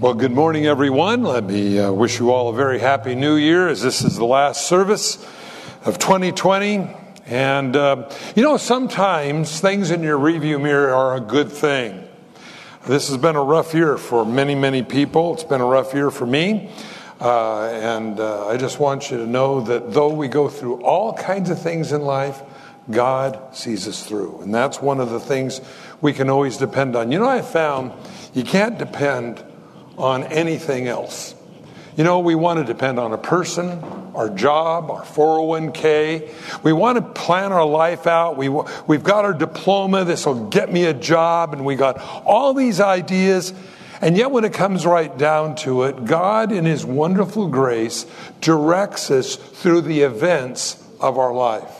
Well, good morning, everyone. Let me wish you all a very happy new year, as this is the last service of 2020. And, sometimes things in your review mirror are a good thing. This has been a rough year for many, many people. It's been a rough year for me. I just want you to know that though we go through all kinds of things in life, God sees us through. And that's one of the things we can always depend on. I found you can't depend on anything else. We want to depend on a person, our job, our 401k. We want to plan our life out. We've got our diploma. This will get me a job. And we got all these ideas. And yet when it comes right down to it, God in his wonderful grace directs us through the events of our life.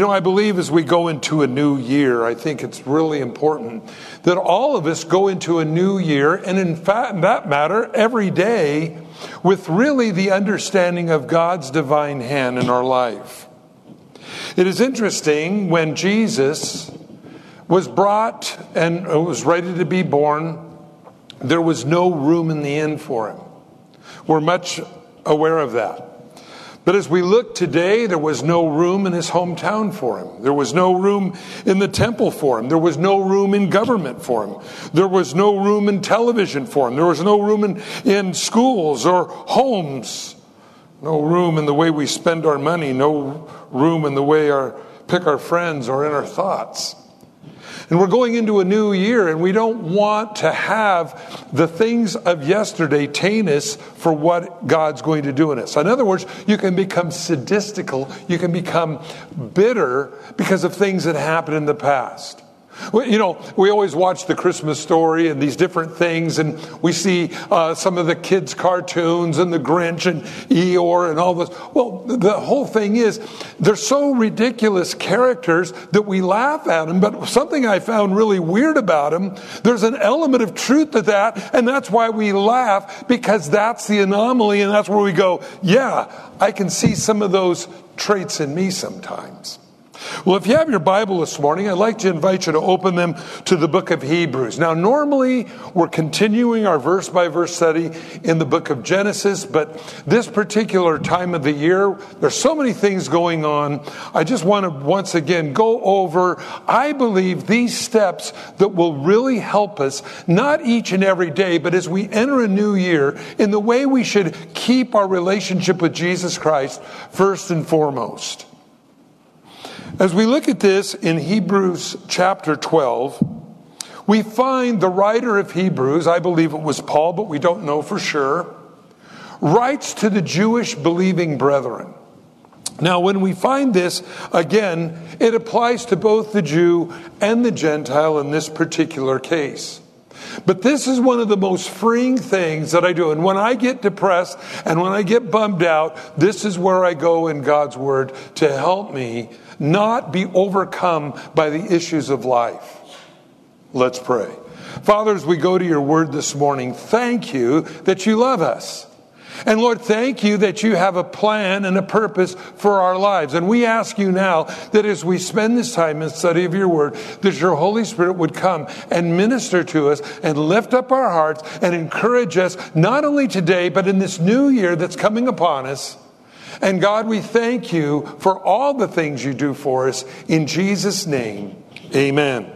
I believe as we go into a new year, I think it's really important that all of us go into a new year, and in fact, in that matter, every day, with really the understanding of God's divine hand in our life. It is interesting when Jesus was brought and was ready to be born, there was no room in the inn for him. We're much aware of that. But as we look today, there was no room in his hometown for him. There was no room in the temple for him. There was no room in government for him. There was no room in television for him. There was no room in schools or homes. No room in the way we spend our money. No room in the way we pick our friends or in our thoughts. And we're going into a new year, and we don't want to have the things of yesterday taint us for what God's going to do in us. In other words, you can become sadistical, you can become bitter because of things that happened in the past. We always watch the Christmas Story and these different things, and we see some of the kids' cartoons and the Grinch and Eeyore and all this. Well, the whole thing is, they're so ridiculous characters that we laugh at them, but something I found really weird about them, there's an element of truth to that, and that's why we laugh, because that's the anomaly, and that's where we go, yeah, I can see some of those traits in me sometimes. Well, if you have your Bible this morning, I'd like to invite you to open them to the book of Hebrews. Now, normally, we're continuing our verse-by-verse study in the book of Genesis, but this particular time of the year, there's so many things going on. I just want to once again go over, I believe, these steps that will really help us, not each and every day, but as we enter a new year, in the way we should keep our relationship with Jesus Christ first and foremost. As we look at this in Hebrews chapter 12, we find the writer of Hebrews, I believe it was Paul, but we don't know for sure, writes to the Jewish believing brethren. Now, when we find this, again, it applies to both the Jew and the Gentile in this particular case. But this is one of the most freeing things that I do. And when I get depressed and when I get bummed out, this is where I go in God's Word to help me not be overcome by the issues of life. Let's pray. Father, as we go to your Word this morning, thank you that you love us. And Lord, thank you that you have a plan and a purpose for our lives. And we ask you now that as we spend this time in study of your word, that your Holy Spirit would come and minister to us and lift up our hearts and encourage us not only today, but in this new year that's coming upon us. And God, we thank you for all the things you do for us. In Jesus' name, amen.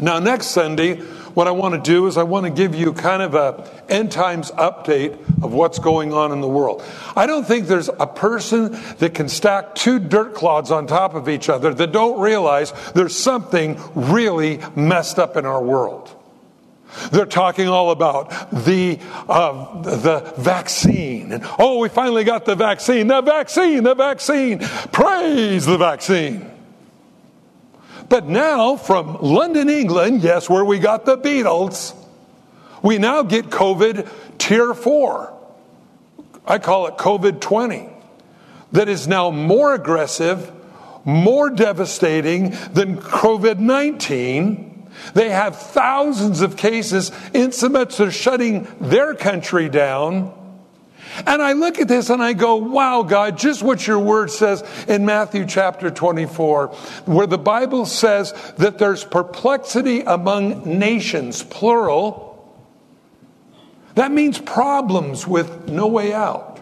Now, next Sunday, what I want to do is I want to give you kind of a end times update of what's going on in the world. I don't think there's a person that can stack two dirt clods on top of each other that don't realize there's something really messed up in our world. They're talking all about the vaccine. And, oh, we finally got the vaccine. The vaccine, the vaccine. Praise the vaccine. But now, from London, England, yes, where we got the Beatles, we now get COVID tier 4. I call it COVID 20. That is now more aggressive, more devastating than COVID 19. They have thousands of cases, insomuch they're shutting their country down. And I look at this and I go, wow, God, just what your word says in Matthew chapter 24, where the Bible says that there's perplexity among nations, plural, That means problems with no way out.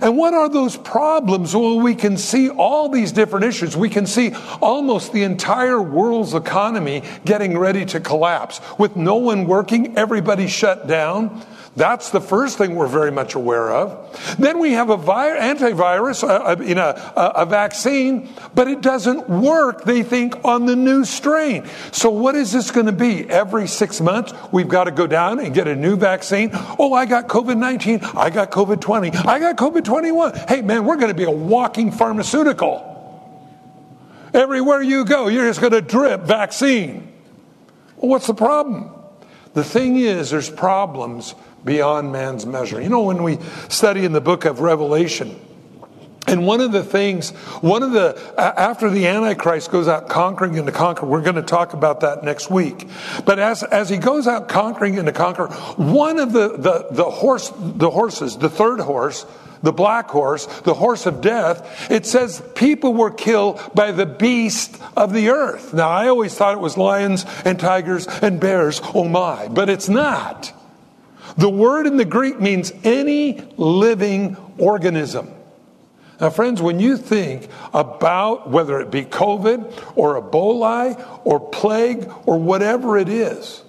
And what are those problems? Well, we can see all these different issues. We can see almost the entire world's economy getting ready to collapse. With no one working, everybody shut down. That's the first thing we're very much aware of. Then we have an antivirus, a vaccine, but it doesn't work, they think, on the new strain. So what is this going to be? Every 6 months, we've got to go down and get a new vaccine. Oh, I got COVID-19. I got COVID-20. I got COVID-21. Hey, man, we're going to be a walking pharmaceutical. Everywhere you go, you're just going to drip vaccine. Well, what's the problem? The thing is, there's problems beyond man's measure. You know, when we study in the book of Revelation, and after the Antichrist goes out conquering and to conquer, we're going to talk about that next week. But as he goes out conquering and to conquer, one of the horses, the third horse, the black horse, the horse of death, it says people were killed by the beast of the earth. Now, I always thought it was lions and tigers and bears, oh my, but it's not. The word in the Greek means any living organism. Now, friends, when you think about whether it be COVID or Ebola or plague or whatever it is,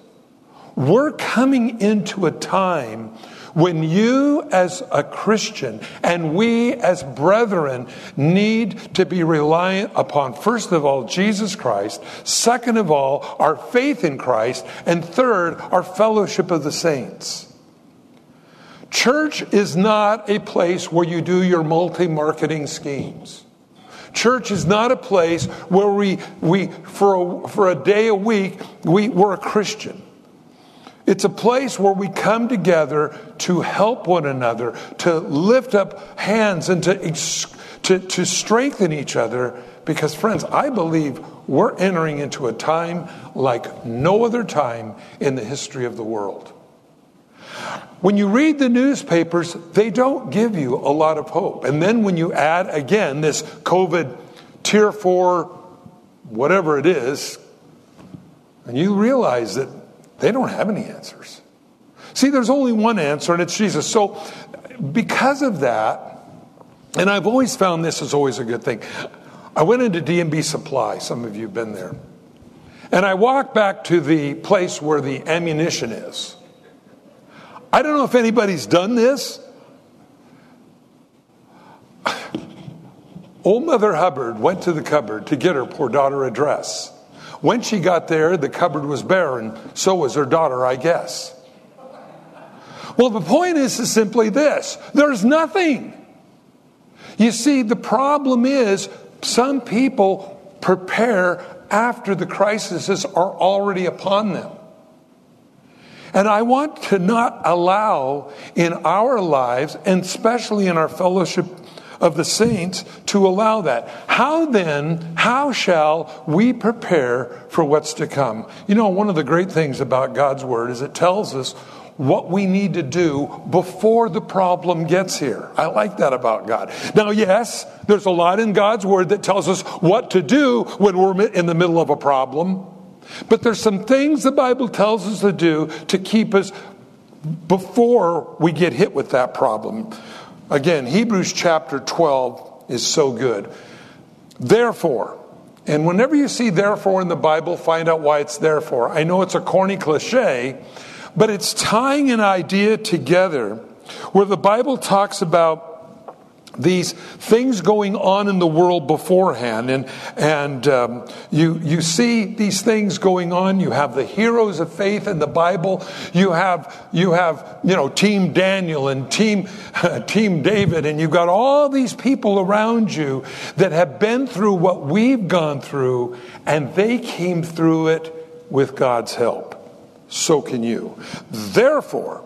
we're coming into a time when you as a Christian and we as brethren need to be reliant upon, first of all, Jesus Christ, second of all, our faith in Christ, and third, our fellowship of the saints. Church is not a place where you do your multi-marketing schemes. Church is not a place where we for a day a week, we're a Christian. It's a place where we come together to help one another, to lift up hands and to strengthen each other. Because, friends, I believe we're entering into a time like no other time in the history of the world. When you read the newspapers, they don't give you a lot of hope. And then when you add, again, this COVID tier 4, whatever it is, and you realize that they don't have any answers. See, there's only one answer, and it's Jesus. So because of that, and I've always found this is always a good thing. I went into D&B Supply. Some of you have been there. And I walked back to the place where the ammunition is. I don't know if anybody's done this. Old Mother Hubbard went to the cupboard to get her poor daughter a dress. When she got there, the cupboard was bare, and so was her daughter, I guess. Well, the point is simply this. There's nothing. You see, the problem is some people prepare after the crises are already upon them. And I want to not allow in our lives, and especially in our fellowship of the saints, to allow that. How shall we prepare for what's to come? You know, one of the great things about God's word is it tells us what we need to do before the problem gets here. I like that about God. Now, yes, there's a lot in God's word that tells us what to do when we're in the middle of a problem. But there's some things the Bible tells us to do to keep us before we get hit with that problem. Again, Hebrews chapter 12 is so good. Therefore, and whenever you see therefore in the Bible, find out why it's therefore. I know it's a corny cliche, but it's tying an idea together where the Bible talks about these things going on in the world beforehand. And you see these things going on. You have the heroes of faith in the Bible. You have Team Daniel and Team David. And you've got all these people around you that have been through what we've gone through. And they came through it with God's help. So can you. Therefore,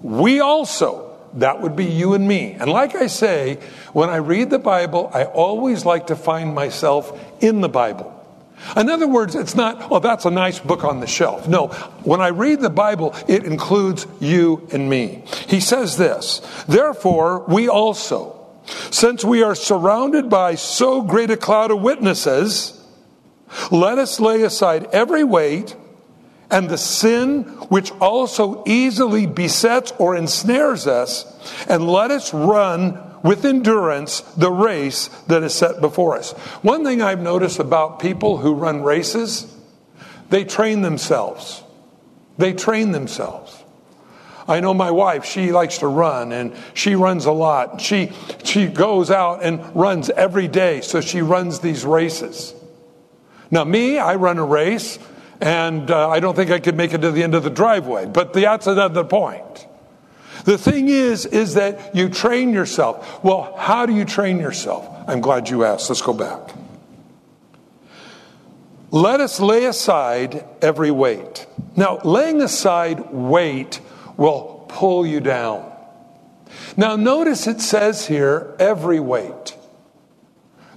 we also... That would be you and me. And like I say, when I read the Bible, I always like to find myself in the Bible. In other words, it's not, oh, that's a nice book on the shelf. No, when I read the Bible, it includes you and me. He says this, therefore, we also, since we are surrounded by so great a cloud of witnesses, let us lay aside every weight and the sin which also easily besets or ensnares us, and let us run with endurance the race that is set before us. One thing I've noticed about people who run races, they train themselves. They train themselves. I know my wife, she likes to run, and she runs a lot. She goes out and runs every day, so she runs these races. Now me, I run a race, and I don't think I could make it to the end of the driveway, but that's another point. The thing is that you train yourself. Well, how do you train yourself? I'm glad you asked. Let's go back. Let us lay aside every weight. Now, laying aside weight will pull you down. Now, notice it says here, every weight.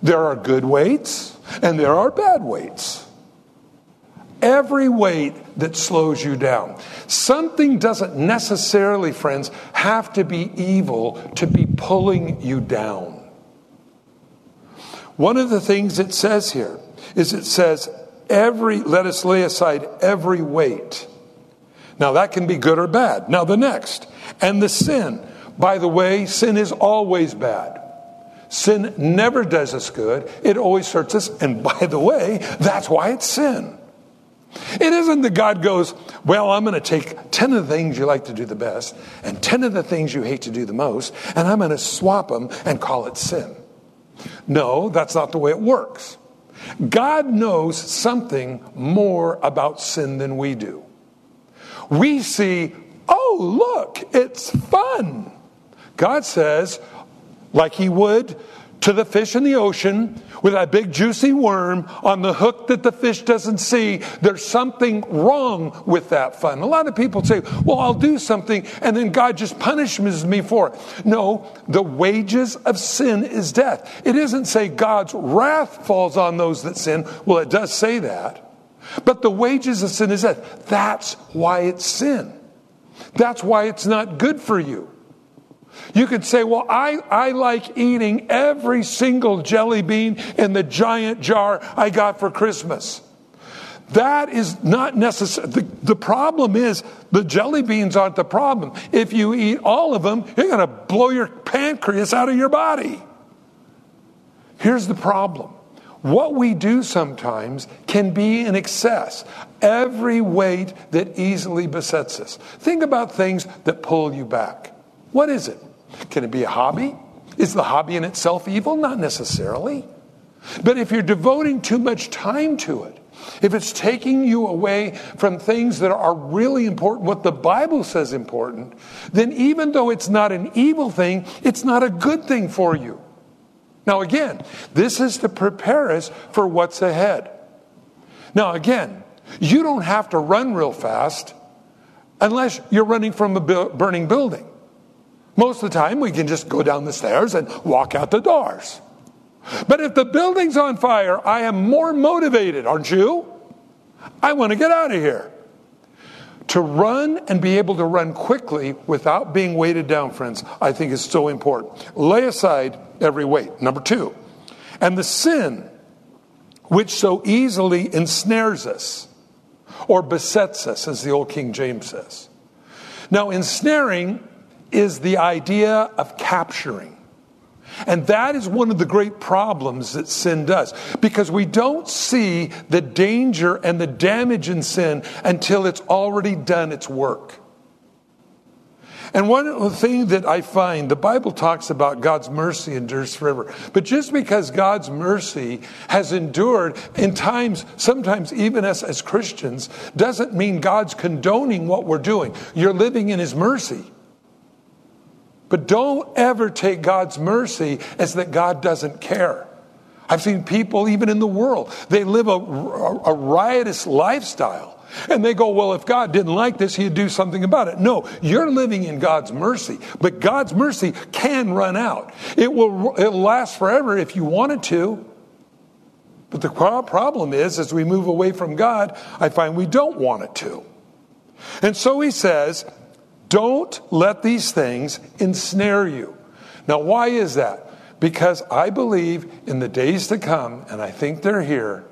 There are good weights and there are bad weights. Every weight that slows you down. Something doesn't necessarily, friends, have to be evil to be pulling you down. One of the things it says here is it says, let us lay aside every weight. Now that can be good or bad. Now the next, and the sin. By the way, sin is always bad. Sin never does us good. It always hurts us. And by the way, that's why it's sin. It isn't that God goes, well, I'm going to take 10 of the things you like to do the best and 10 of the things you hate to do the most, and I'm going to swap them and call it sin. No, that's not the way it works. God knows something more about sin than we do. We see, oh, look, it's fun. God says, like he would to the fish in the ocean with that big juicy worm on the hook that the fish doesn't see, there's something wrong with that fun. A lot of people say, well, I'll do something and then God just punishes me for it. No, the wages of sin is death. It isn't say God's wrath falls on those that sin. Well, it does say that. But the wages of sin is death. That's why it's sin. That's why it's not good for you. You could say, well, I like eating every single jelly bean in the giant jar I got for Christmas. That is not necessary. The problem is the jelly beans aren't the problem. If you eat all of them, you're going to blow your pancreas out of your body. Here's the problem. What we do sometimes can be in excess. Every weight that easily besets us. Think about things that pull you back. What is it? Can it be a hobby? Is the hobby in itself evil? Not necessarily. But if you're devoting too much time to it, if it's taking you away from things that are really important, what the Bible says important, then even though it's not an evil thing, it's not a good thing for you. Now again, this is to prepare us for what's ahead. Now again, you don't have to run real fast unless you're running from a burning building. Most of the time we can just go down the stairs and walk out the doors. But if the building's on fire, I am more motivated, aren't you? I want to get out of here. To run and be able to run quickly without being weighted down, friends, I think is so important. Lay aside every weight. Number two, and the sin which so easily ensnares us or besets us, as the old King James says. Now, ensnaring is the idea of capturing. And that is one of the great problems that sin does, because we don't see the danger and the damage in sin until it's already done its work. And one thing that I find, the Bible talks about God's mercy endures forever. But just because God's mercy has endured in times, sometimes even us as Christians, doesn't mean God's condoning what we're doing. You're living in his mercy. But don't ever take God's mercy as that God doesn't care. I've seen people even in the world, they live a riotous lifestyle. And they go, well, if God didn't like this, he'd do something about it. No, you're living in God's mercy. But God's mercy can run out. It'll last forever if you want it to. But the problem is, as we move away from God, I find we don't want it to. And so he says, don't let these things ensnare you. Now, why is that? Because I believe in the days to come, and I think they're here,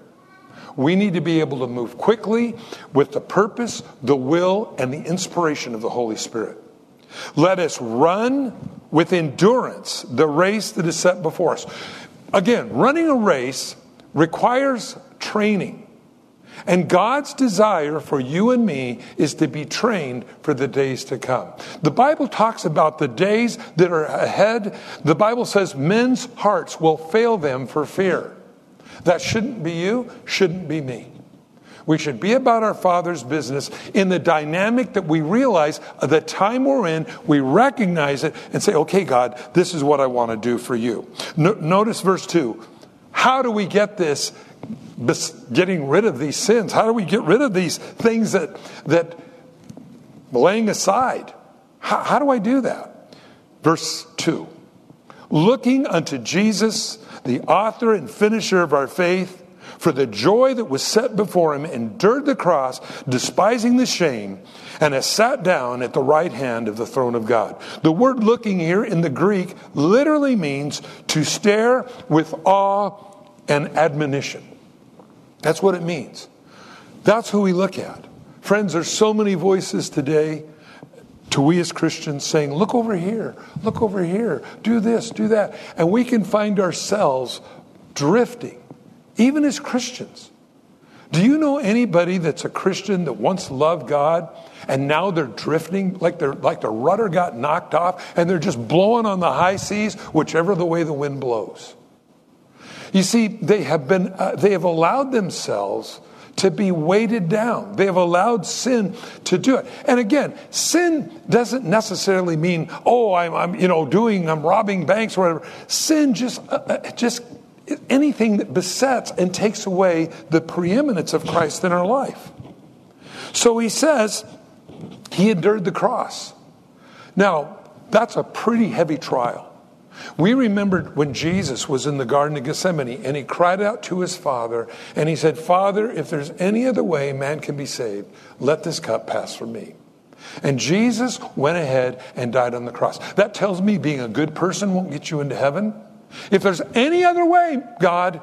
We need to be able to move quickly with the purpose, the will, and the inspiration of the Holy Spirit. Let us run with endurance the race that is set before us. Again, running a race requires training. And God's desire for you and me is to be trained for the days to come. The Bible talks about the days that are ahead. The Bible says men's hearts will fail them for fear. That shouldn't be you, shouldn't be me. We should be about our Father's business in the dynamic that we realize the time we're in, we recognize it and say, okay, God, this is what I want to do for you. Notice verse 2. How do we get this? Getting rid of these sins. How do we get rid of these things that laying aside? How do I do that? Verse 2. Looking unto Jesus, the author and finisher of our faith, for the joy that was set before him endured the cross, despising the shame, and has sat down at the right hand of the throne of God. The word looking here in the Greek literally means to stare with awe and admonition. That's what it means. That's who we look at. Friends, there's so many voices today to we as Christians saying, look over here, do this, do that. And we can find ourselves drifting, even as Christians. Do you know anybody that's a Christian that once loved God and now they're drifting like the rudder got knocked off and they're just blowing on the high seas, whichever the way the wind blows? You see, they have allowed themselves to be weighted down. They have allowed sin to do it. And again, sin doesn't necessarily mean, oh, I'm robbing banks or whatever. Sin just anything that besets and takes away the preeminence of Christ in our life. So he says he endured the cross. Now, that's a pretty heavy trial. We remembered when Jesus was in the Garden of Gethsemane and he cried out to his Father and he said, Father, if there's any other way man can be saved, let this cup pass from me. And Jesus went ahead and died on the cross. That tells me being a good person won't get you into heaven. If there's any other way, God,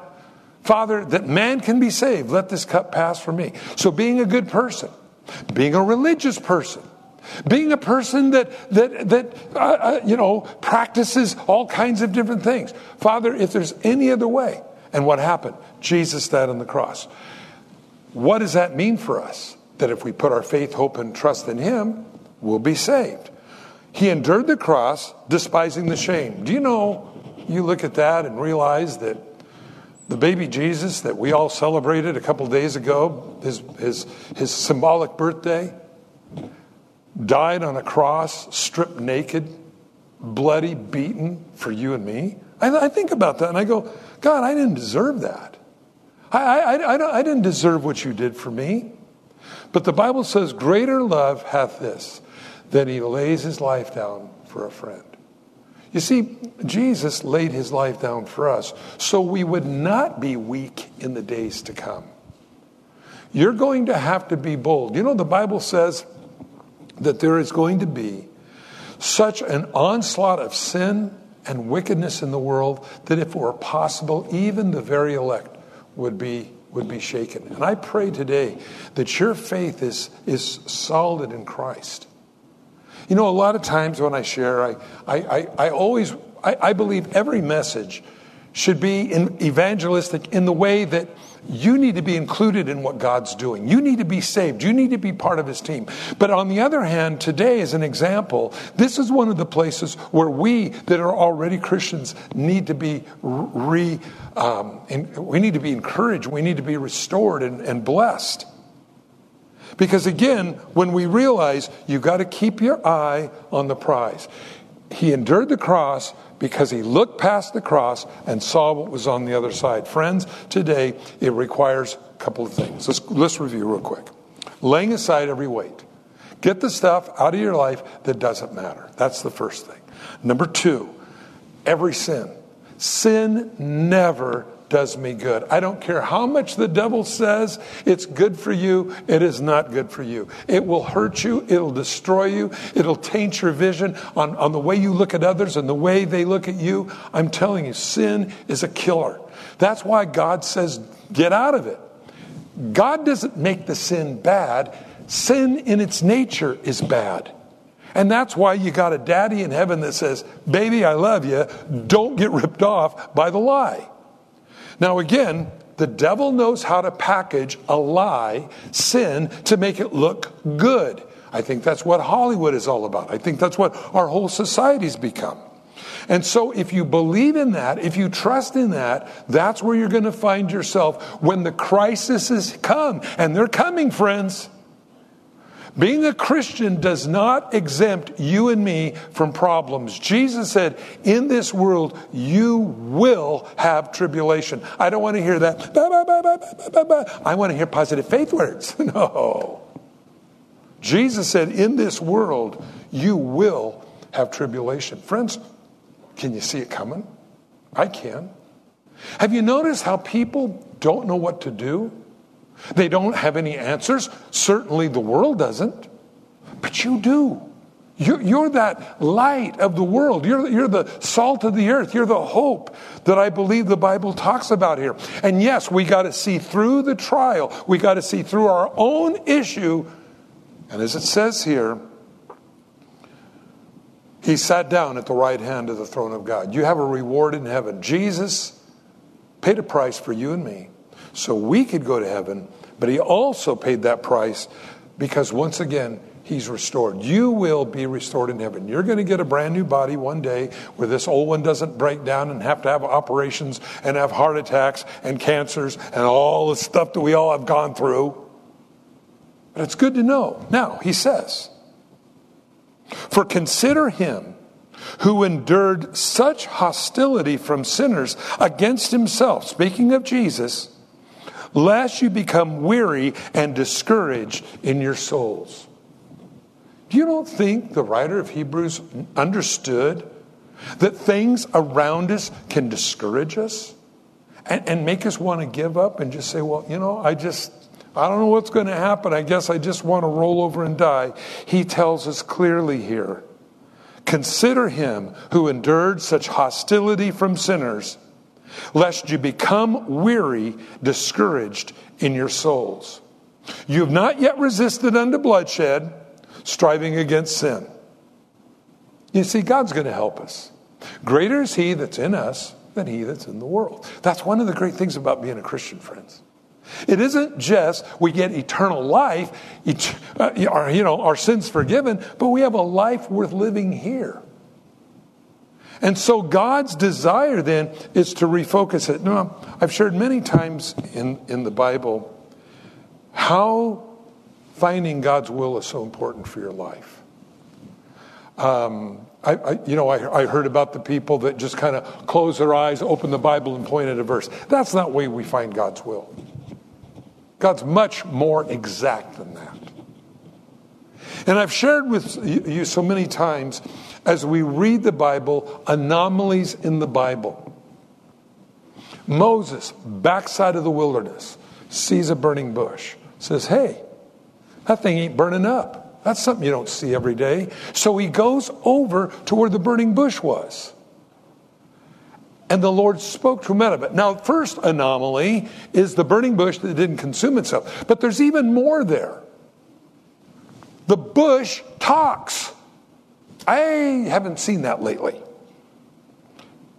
Father, that man can be saved, let this cup pass from me. So being a good person, being a religious person, being a person that practices all kinds of different things. Father, if there's any other way. And what happened? Jesus died on the cross. What does that mean for us? That if we put our faith, hope, and trust in him, we'll be saved. He endured the cross, despising the shame. Do you know, you look at that and realize that the baby Jesus that we all celebrated a couple days ago, his symbolic birthday, died on a cross, stripped naked, bloody, beaten for you and me. I think about that and I go, God, I didn't deserve that. I didn't deserve what you did for me. But the Bible says, greater love hath this, that he lays his life down for a friend. You see, Jesus laid his life down for us so we would not be weak in the days to come. You're going to have to be bold. You know, the Bible says that there is going to be such an onslaught of sin and wickedness in the world that if it were possible, even the very elect would be shaken. And I pray today that your faith is solid in Christ. You know, a lot of times when I share, I believe every message should be evangelistic in the way that you need to be included in what God's doing. You need to be saved. You need to be part of his team. But on the other hand, today as an example, this is one of the places where we that are already Christians need to be we need to be encouraged. We need to be restored and blessed. Because again, when we realize you've got to keep your eye on the prize. He endured the cross because he looked past the cross and saw what was on the other side. Friends, today it requires a couple of things. Let's review real quick. Laying aside every weight. Get the stuff out of your life that doesn't matter. That's the first thing. Number 2, every sin. Sin never does me good. I don't care how much the devil says it's good for you. It is not good for you. It will hurt you. It'll destroy you. It'll taint your vision on the way you look at others and the way they look at you. I'm telling you, sin is a killer. That's why God says, get out of it. God doesn't make the sin bad. Sin in its nature is bad. And that's why you got a daddy in heaven that says, baby, I love you. Don't get ripped off by the lie. Now, again, the devil knows how to package a lie, sin, to make it look good. I think that's what Hollywood is all about. I think that's what our whole society's become. And so if you believe in that, if you trust in that, that's where you're going to find yourself when the crises come. And they're coming, friends. Being a Christian does not exempt you and me from problems. Jesus said, in this world, you will have tribulation. I don't want to hear that. Bah, bah, bah, bah, bah, bah, bah. I want to hear positive faith words. No. Jesus said, in this world, you will have tribulation. Friends, can you see it coming? I can. Have you noticed how people don't know what to do? They don't have any answers. Certainly the world doesn't. But you do. You're that light of the world. You're the salt of the earth. You're the hope that I believe the Bible talks about here. And yes, we got to see through the trial. We got to see through our own issue. And as it says here, he sat down at the right hand of the throne of God. You have a reward in heaven. Jesus paid a price for you and me, so we could go to heaven, but he also paid that price because once again, he's restored. You will be restored in heaven. You're going to get a brand new body one day where this old one doesn't break down and have to have operations and have heart attacks and cancers and all the stuff that we all have gone through. But it's good to know. Now, he says, for consider him who endured such hostility from sinners against himself, speaking of Jesus, lest you become weary and discouraged in your souls. You don't think the writer of Hebrews understood that things around us can discourage us and make us want to give up and just say, well, you know, I don't know what's going to happen. I guess I just want to roll over and die. He tells us clearly here, consider him who endured such hostility from sinners, lest you become weary, discouraged in your souls. You have not yet resisted unto bloodshed, striving against sin. You see, God's going to help us. Greater is he that's in us than he that's in the world. That's one of the great things about being a Christian, friends. It isn't just we get eternal life, our sins forgiven, but we have a life worth living here. And so God's desire then is to refocus it. Now, I've shared many times in the Bible how finding God's will is so important for your life. I heard about the people that just kind of close their eyes, open the Bible, and point at a verse. That's not the way we find God's will. God's much more exact than that. And I've shared with you so many times, as we read the Bible, anomalies in the Bible. Moses, backside of the wilderness, sees a burning bush. Says, hey, that thing ain't burning up. That's something you don't see every day. So he goes over to where the burning bush was. And the Lord spoke to him out of it. Now, first anomaly is the burning bush that didn't consume itself. But there's even more there. The bush talks. I haven't seen that lately.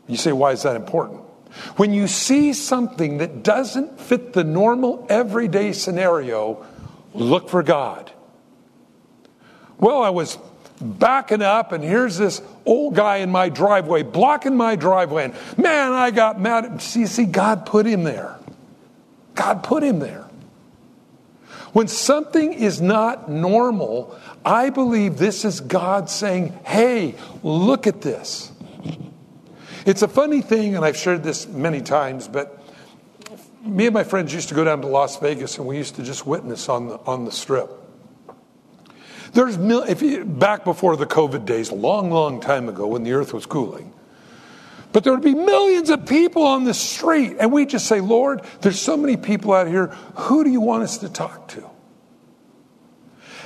You say, why is that important? When you see something that doesn't fit the normal everyday scenario, look for God. Well, I was backing up and here's this old guy in my driveway, blocking my driveway. And man, I got mad. See, God put him there. God put him there. When something is not normal, I believe this is God saying, hey, look at this. It's a funny thing, and I've shared this many times, but me and my friends used to go down to Las Vegas, and we used to just witness on the Strip. There's back before the COVID days, a long, long time ago when the earth was cooling, but there would be millions of people on the street, and we just say, Lord, there's so many people out here. Who do you want us to talk to?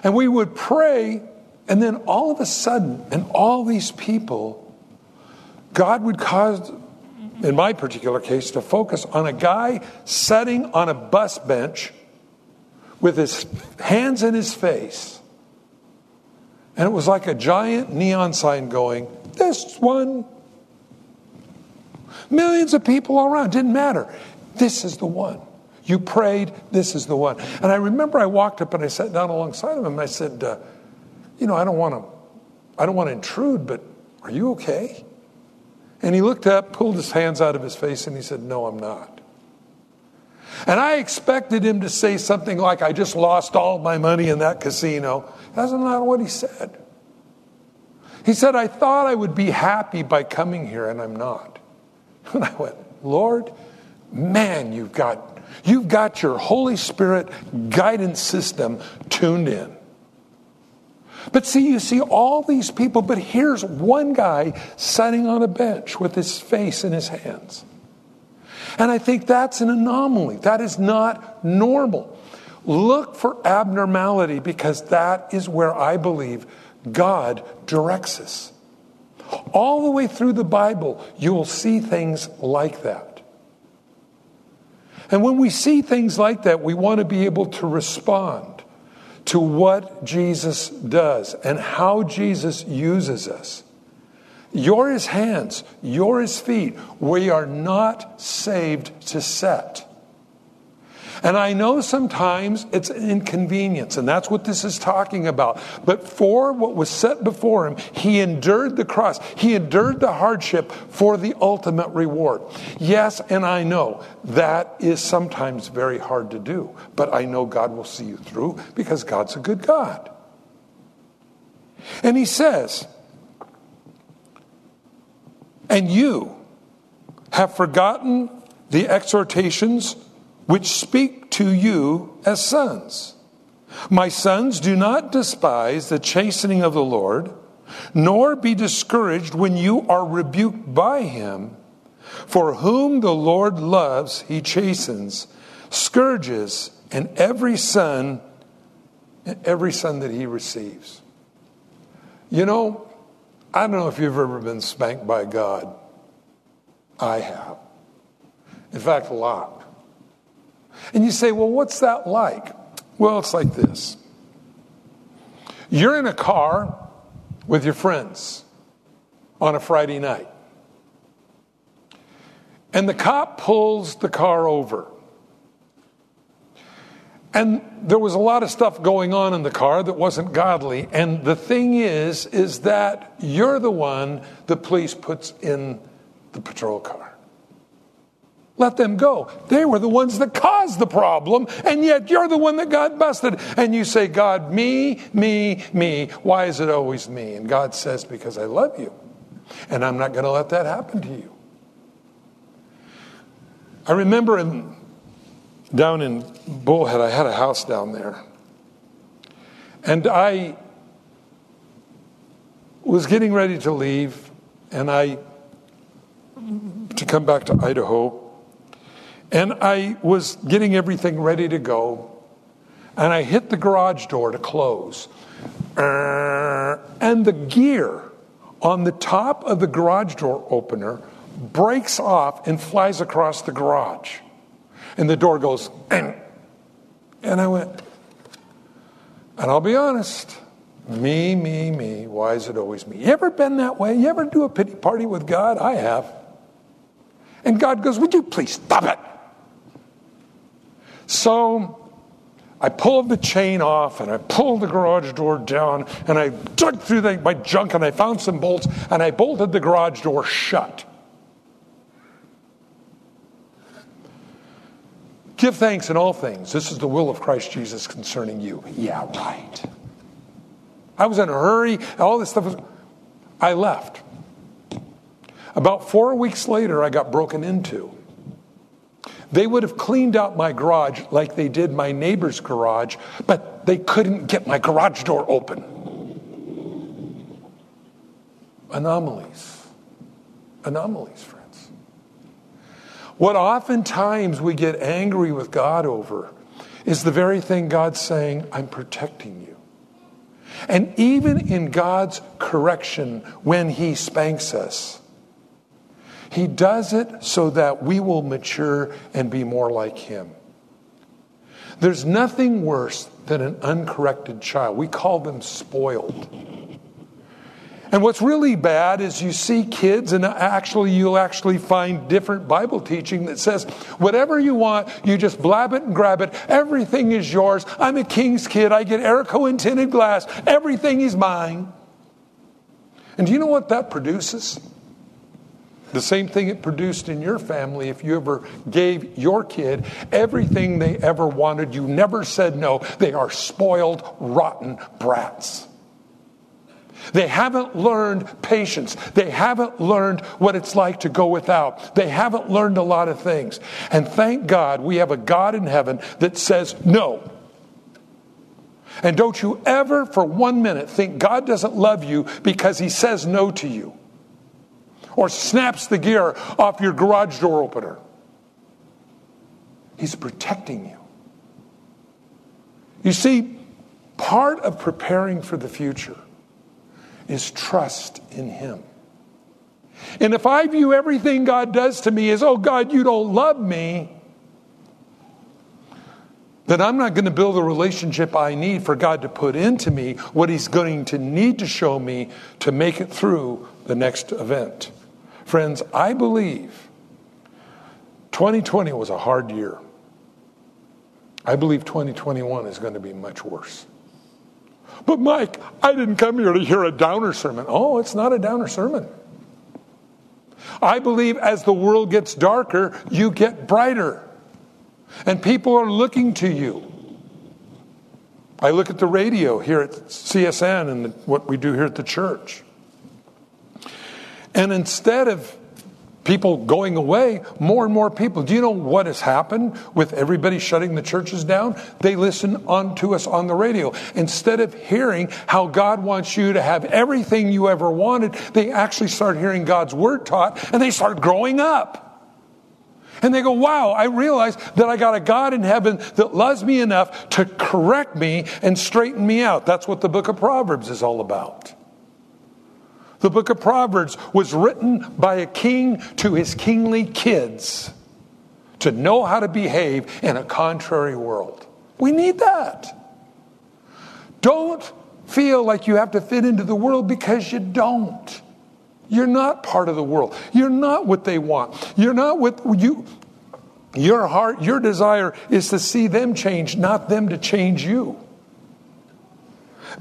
And we would pray, and then all of a sudden, and all these people, God would cause, in my particular case, to focus on a guy sitting on a bus bench with his hands in his face. And it was like a giant neon sign going, this one. Millions of people all around, didn't matter. This is the one. You prayed, this is the one. And I remember I walked up and I sat down alongside him and I said, I don't want to intrude, but are you okay? And he looked up, pulled his hands out of his face, and he said, no, I'm not. And I expected him to say something like, I just lost all my money in that casino. That's not what he said. He said, I thought I would be happy by coming here, and I'm not. And I went, Lord, man, you've got your Holy Spirit guidance system tuned in. But see, you see all these people, but here's one guy sitting on a bench with his face in his hands. And I think that's an anomaly. That is not normal. Look for abnormality, because that is where I believe God directs us. All the way through the Bible, you will see things like that. And when we see things like that, we want to be able to respond to what Jesus does and how Jesus uses us. You're his hands, you're his feet. We are not saved to set. And I know sometimes it's an inconvenience, and that's what this is talking about. But for what was set before him, he endured the cross. He endured the hardship for the ultimate reward. Yes, and I know that is sometimes very hard to do, but I know God will see you through because God's a good God. And he says, and you have forgotten the exhortations which speak to you as sons. My sons, do not despise the chastening of the Lord, nor be discouraged when you are rebuked by him. For whom the Lord loves, he chastens, scourges, and every son that he receives. You know, I don't know if you've ever been spanked by God. I have. In fact, a lot. And you say, well, what's that like? Well, it's like this. You're in a car with your friends on a Friday night. And the cop pulls the car over. And there was a lot of stuff going on in the car that wasn't godly. And the thing is that you're the one the police puts in the patrol car. Let them go. They were the ones that caused the problem, and yet you're the one that got busted. And you say, God, me, me, me. Why is it always me? And God says, because I love you, and I'm not going to let that happen to you. I remember down in Bullhead, I had a house down there. And I was getting ready to leave, and to come back to Idaho. And I was getting everything ready to go. And I hit the garage door to close. And the gear on the top of the garage door opener breaks off and flies across the garage. And the door goes, and I went, and I'll be honest, me, me, me, why is it always me? You ever been that way? You ever do a pity party with God? I have. And God goes, would you please stop it? So I pulled the chain off, and I pulled the garage door down, and I dug through my junk, and I found some bolts, and I bolted the garage door shut. Give thanks in all things. This is the will of Christ Jesus concerning you. Yeah, right. I was in a hurry. All this stuff I left. About 4 weeks later, I got broken into. They would have cleaned out my garage like they did my neighbor's garage, but they couldn't get my garage door open. Anomalies. Anomalies, friends. What oftentimes we get angry with God over is the very thing God's saying, I'm protecting you. And even in God's correction, when he spanks us, he does it so that we will mature and be more like him. There's nothing worse than an uncorrected child. We call them spoiled. And what's really bad is you see kids, and actually you'll actually find different Bible teaching that says, whatever you want, you just blab it and grab it. Everything is yours. I'm a king's kid. I get Erico and tinted glass. Everything is mine. And do you know what that produces? The same thing it produced in your family if you ever gave your kid everything they ever wanted. You never said no. They are spoiled, rotten brats. They haven't learned patience. They haven't learned what it's like to go without. They haven't learned a lot of things. And thank God we have a God in heaven that says no. And don't you ever for 1 minute think God doesn't love you because he says no to you, or snaps the gear off your garage door opener. He's protecting you. You see, part of preparing for the future is trust in him. And if I view everything God does to me as, oh God, you don't love me, then I'm not going to build the relationship I need for God to put into me what he's going to need to show me to make it through the next event. Friends, I believe 2020 was a hard year. I believe 2021 is going to be much worse. But Mike, I didn't come here to hear a downer sermon. Oh, it's not a downer sermon. I believe as the world gets darker, you get brighter. And people are looking to you. I look at the radio here at CSN and what we do here at the church. And instead of people going away, more and more people. Do you know what has happened with everybody shutting the churches down? They listen on to us on the radio. Instead of hearing how God wants you to have everything you ever wanted, they actually start hearing God's word taught, and they start growing up. And they go, wow, I realize that I got a God in heaven that loves me enough to correct me and straighten me out. That's what the book of Proverbs is all about. The book of Proverbs was written by a king to his kingly kids to know how to behave in a contrary world. We need that. Don't feel like you have to fit into the world, because you don't. You're not part of the world. You're not what they want. You're not what you. Your heart, your desire is to see them change, not them to change you.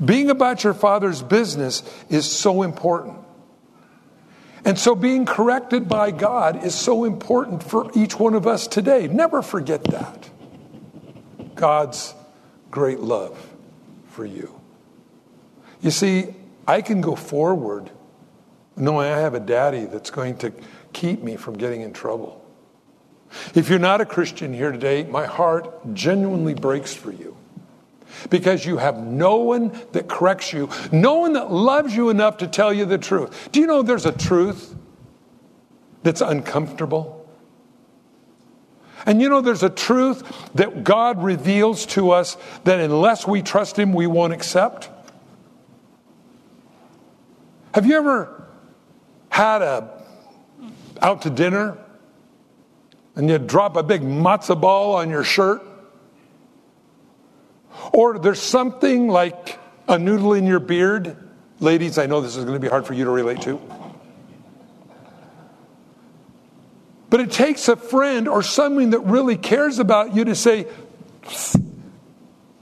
Being about your Father's business is so important. And so being corrected by God is so important for each one of us today. Never forget that. God's great love for you. You see, I can go forward knowing I have a daddy that's going to keep me from getting in trouble. If you're not a Christian here today, my heart genuinely breaks for you. Because you have no one that corrects you, no one that loves you enough to tell you the truth. Do you know there's a truth that's uncomfortable? And you know there's a truth that God reveals to us that unless we trust him, we won't accept? Have you ever had out to dinner and you drop a big matzo ball on your shirt? Or there's something like a noodle in your beard. Ladies, I know this is going to be hard for you to relate to. But it takes a friend or someone that really cares about you to say,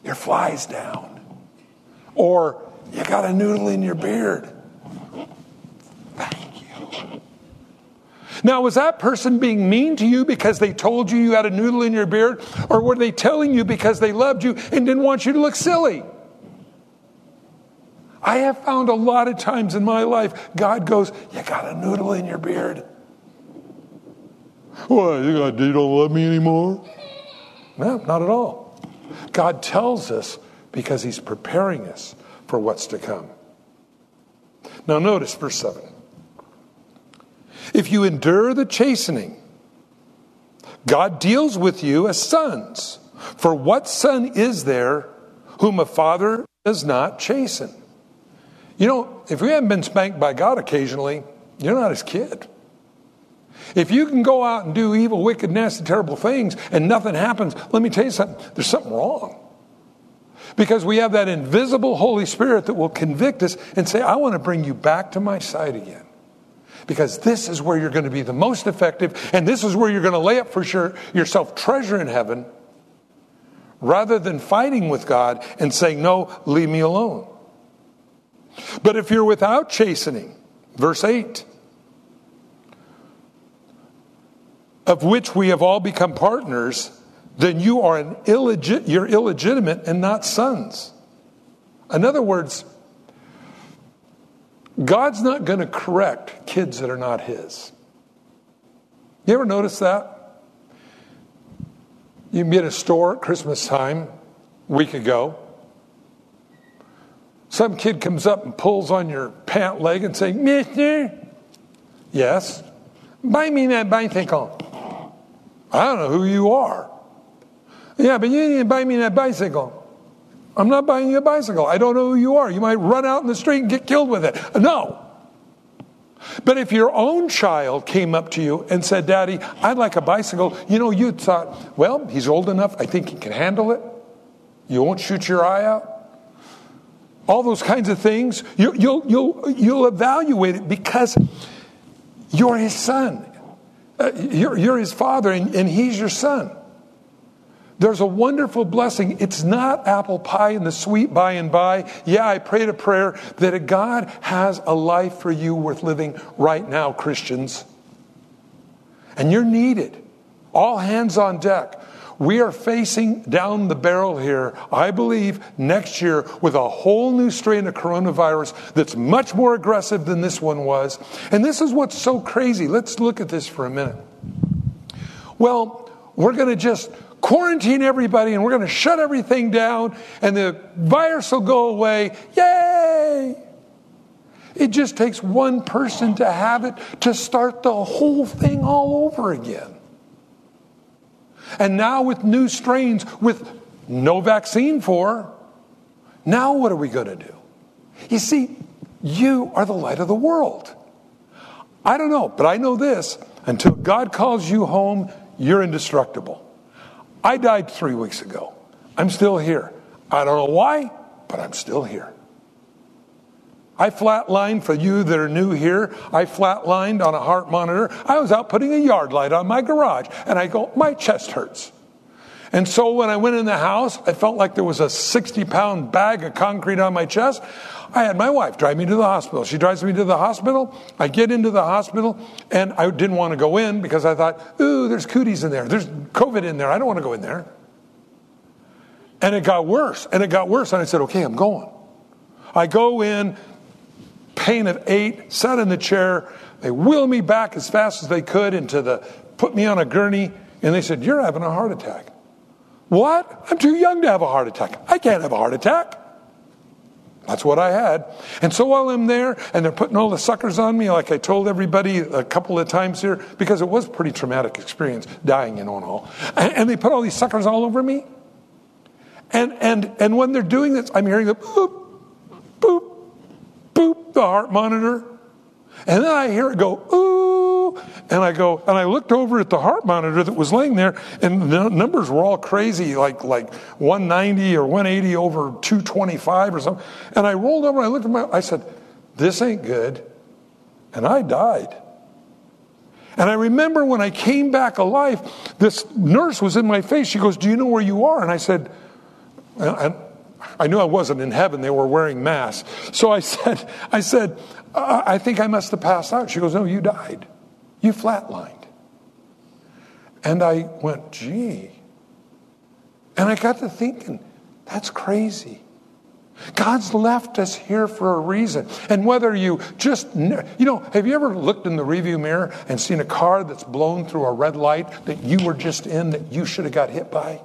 your fly's down. Or, you got a noodle in your beard. Thank you. Now, was that person being mean to you because they told you you had a noodle in your beard? Or were they telling you because they loved you and didn't want you to look silly? I have found a lot of times in my life, God goes, you got a noodle in your beard. What, you don't love me anymore? No, not at all. God tells us because he's preparing us for what's to come. Now notice verse 7. If you endure the chastening, God deals with you as sons. For what son is there whom a father does not chasten? You know, if you haven't been spanked by God occasionally, you're not his kid. If you can go out and do evil, wicked, nasty, terrible things and nothing happens, let me tell you something, there's something wrong. Because we have that invisible Holy Spirit that will convict us and say, I want to bring you back to my side again. Because this is where you're going to be the most effective, and this is where you're going to lay up for sure yourself treasure in heaven, rather than fighting with God and saying, no, leave me alone. But if you're without chastening, verse 8, of which we have all become partners, then you are you're illegitimate and not sons. In other words, God's not going to correct kids that are not his. You ever notice that? You can be at a store at Christmas time, a week ago. Some kid comes up and pulls on your pant leg and says, Mister, yes, buy me that bicycle. I don't know who you are. Yeah, but you need to buy me that bicycle. I'm not buying you a bicycle. I don't know who you are. You might run out in the street and get killed with it. No. But if your own child came up to you and said, Daddy, I'd like a bicycle, you know, you thought, well, he's old enough. I think he can handle it. You won't shoot your eye out. All those kinds of things. You'll evaluate it because you're his son. You're his father and he's your son. There's a wonderful blessing. It's not apple pie and the sweet by and by. Yeah, I prayed a prayer that God has a life for you worth living right now, Christians. And you're needed. All hands on deck. We are facing down the barrel here, I believe, next year with a whole new strain of coronavirus that's much more aggressive than this one was. And this is what's so crazy. Let's look at this for a minute. Well, we're going to just quarantine everybody and we're going to shut everything down and the virus will go away. Yay! It just takes one person to have it to start the whole thing all over again. And now with new strains, with no vaccine for, now what are we going to do? You see, you are the light of the world. I don't know, but I know this. Until God calls you home, you're indestructible. I died 3 weeks ago. I'm still here. I don't know why, but I'm still here. I flatlined, for you that are new here, I flatlined on a heart monitor. I was out putting a yard light on my garage, and I go, my chest hurts. And so when I went in the house, I felt like there was a 60-pound bag of concrete on my chest. I had my wife drive me to the hospital. She drives me to the hospital. I get into the hospital, and I didn't want to go in because I thought, ooh, there's cooties in there. There's COVID in there. I don't want to go in there. And it got worse, and it got worse. And I said, okay, I'm going. I go in, pain of 8, sat in the chair. They wheel me back as fast as they could put me on a gurney, and they said, you're having a heart attack. What? I'm too young to have a heart attack. I can't have a heart attack. That's what I had. And so while I'm there, and they're putting all the suckers on me, like I told everybody a couple of times here, because it was a pretty traumatic experience, dying and all. And they put all these suckers all over me. And when they're doing this, I'm hearing the boop, boop, boop, the heart monitor. And then I hear it go, ooh, and I looked over at the heart monitor that was laying there, and the numbers were all crazy, like 190 or 180 over 225 or something. And I rolled over and I looked at I said, this ain't good. And I died. And I remember when I came back alive, this nurse was in my face. She goes, do you know where you are? And I said, I knew I wasn't in heaven. They were wearing masks. So I said, I think I must have passed out. She goes, no, you died. You flatlined. And I went, gee. And I got to thinking, that's crazy. God's left us here for a reason. And whether you have you ever looked in the rearview mirror and seen a car that's blown through a red light that you were just in that you should have got hit by?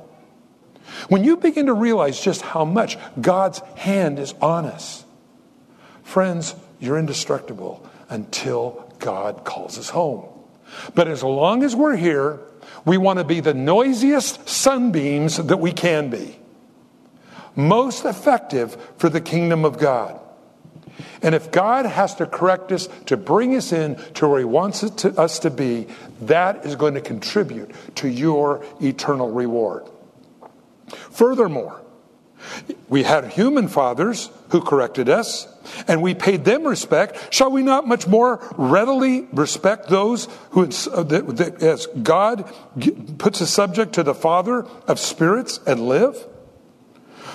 When you begin to realize just how much God's hand is on us, friends, you're indestructible until God calls us home. But as long as we're here, we want to be the noisiest sunbeams that we can be. Most effective for the kingdom of God. And if God has to correct us to bring us in to where he wants us to be, that is going to contribute to your eternal reward. Furthermore, we had human fathers who corrected us, and we paid them respect. Shall we not much more readily respect those who, as God puts a subject to the Father of spirits, and live?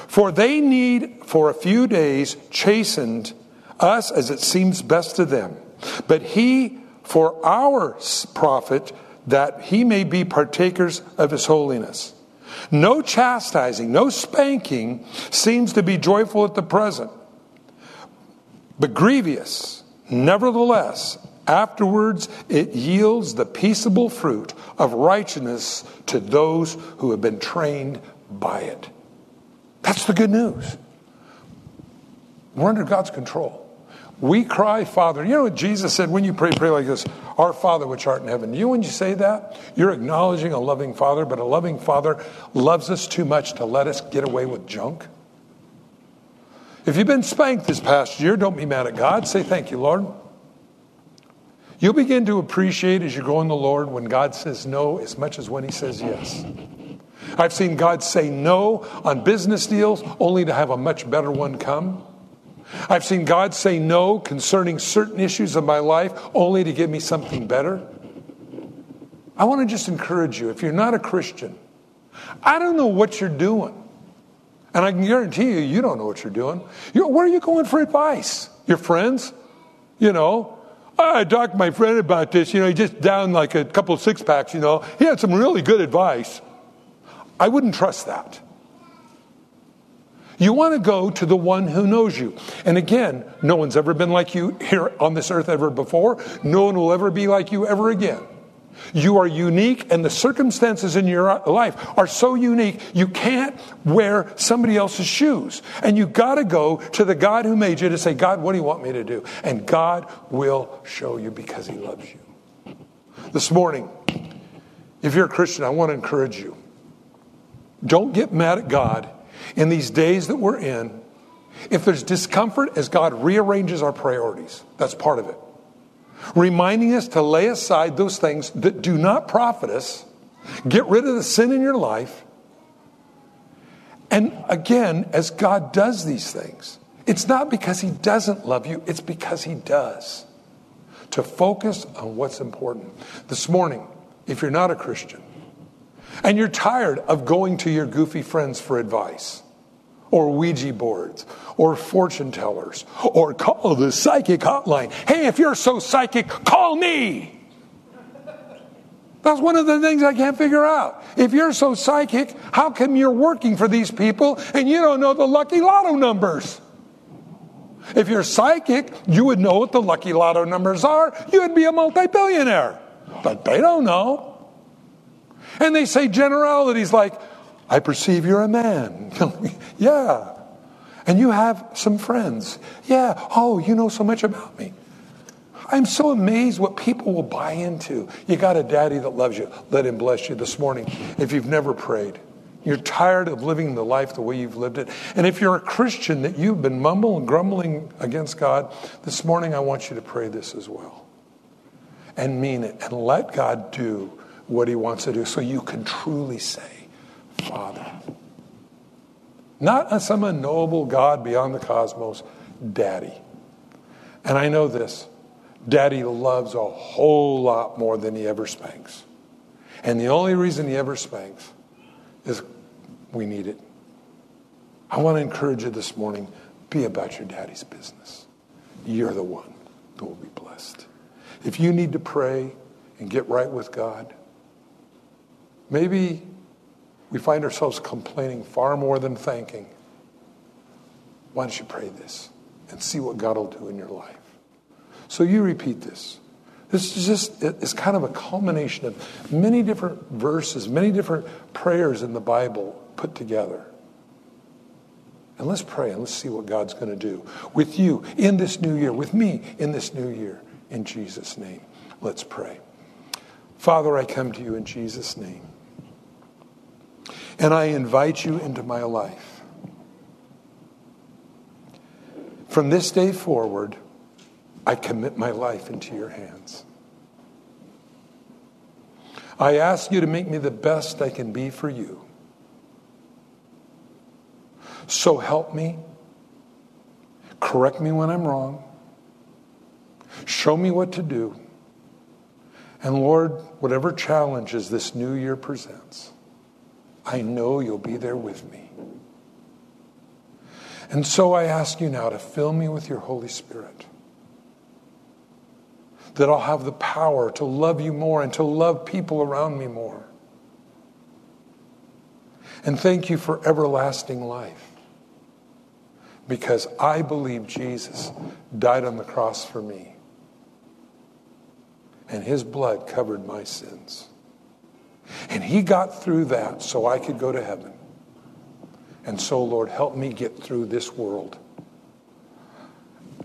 For they need for a few days chastened us as it seems best to them. But he for our profit, that he may be partakers of his holiness. No chastising, no spanking seems to be joyful at the present, but grievous. Nevertheless, afterwards it yields the peaceable fruit of righteousness to those who have been trained by it. That's the good news. We're under God's control. We cry, Father. You know what Jesus said? When you pray, pray like this: Our Father which art in heaven. You, when you say that, you're acknowledging a loving Father, but a loving Father loves us too much to let us get away with junk. If you've been spanked this past year, don't be mad at God. Say, thank you, Lord. You'll begin to appreciate as you grow in the Lord when God says no as much as when he says yes. I've seen God say no on business deals only to have a much better one come. I've seen God say no concerning certain issues of my life only to give me something better. I want to just encourage you, if you're not a Christian, I don't know what you're doing. And I can guarantee you, you don't know what you're doing. Where are you going for advice? Your friends? You know, I talked to my friend about this. You know, he just downed like a couple of six-packs, you know. He had some really good advice. I wouldn't trust that. You want to go to the one who knows you. And again, no one's ever been like you here on this earth ever before. No one will ever be like you ever again. You are unique, and the circumstances in your life are so unique, you can't wear somebody else's shoes. And you got to go to the God who made you to say, God, what do you want me to do? And God will show you, because he loves you. This morning, if you're a Christian, I want to encourage you. Don't get mad at God in these days that we're in, if there's discomfort as God rearranges our priorities. That's part of it. Reminding us to lay aside those things that do not profit us, get rid of the sin in your life. And again, as God does these things, it's not because he doesn't love you, it's because he does. To focus on what's important. This morning, if you're not a Christian, and you're tired of going to your goofy friends for advice, or Ouija boards, or fortune tellers, or call the psychic hotline. Hey, if you're so psychic, call me. That's one of the things I can't figure out. If you're so psychic, how come you're working for these people and you don't know the lucky lotto numbers? If you're psychic, you would know what the lucky lotto numbers are. You would be a multi-billionaire. But they don't know. And they say generalities like, I perceive you're a man. Yeah. And you have some friends. Yeah. Oh, you know so much about me. I'm so amazed what people will buy into. You got a daddy that loves you. Let him bless you this morning. If you've never prayed, you're tired of living the life the way you've lived it. And if you're a Christian that you've been grumbling against God, this morning I want you to pray this as well. And mean it. And let God do what he wants to do, so you can truly say, Father. Not some unknowable God beyond the cosmos, Daddy. And I know this, Daddy loves a whole lot more than he ever spanks. And the only reason he ever spanks is we need it. I want to encourage you this morning, be about your Daddy's business. You're the one that will be blessed. If you need to pray and get right with God, maybe we find ourselves complaining far more than thanking. Why don't you pray this and see what God will do in your life? So you repeat this. This is just, it's kind of a culmination of many different verses, many different prayers in the Bible put together. And let's pray and let's see what God's going to do with you in this new year, with me in this new year. In Jesus' name, let's pray. Father, I come to you in Jesus' name. And I invite you into my life. From this day forward, I commit my life into your hands. I ask you to make me the best I can be for you. So help me. Correct me when I'm wrong. Show me what to do. And Lord, whatever challenges this new year presents, I know you'll be there with me. And so I ask you now to fill me with your Holy Spirit, that I'll have the power to love you more and to love people around me more. And thank you for everlasting life, because I believe Jesus died on the cross for me, and his blood covered my sins. And he got through that so I could go to heaven. And so, Lord, help me get through this world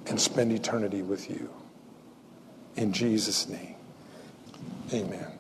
and spend eternity with you. In Jesus' name, amen.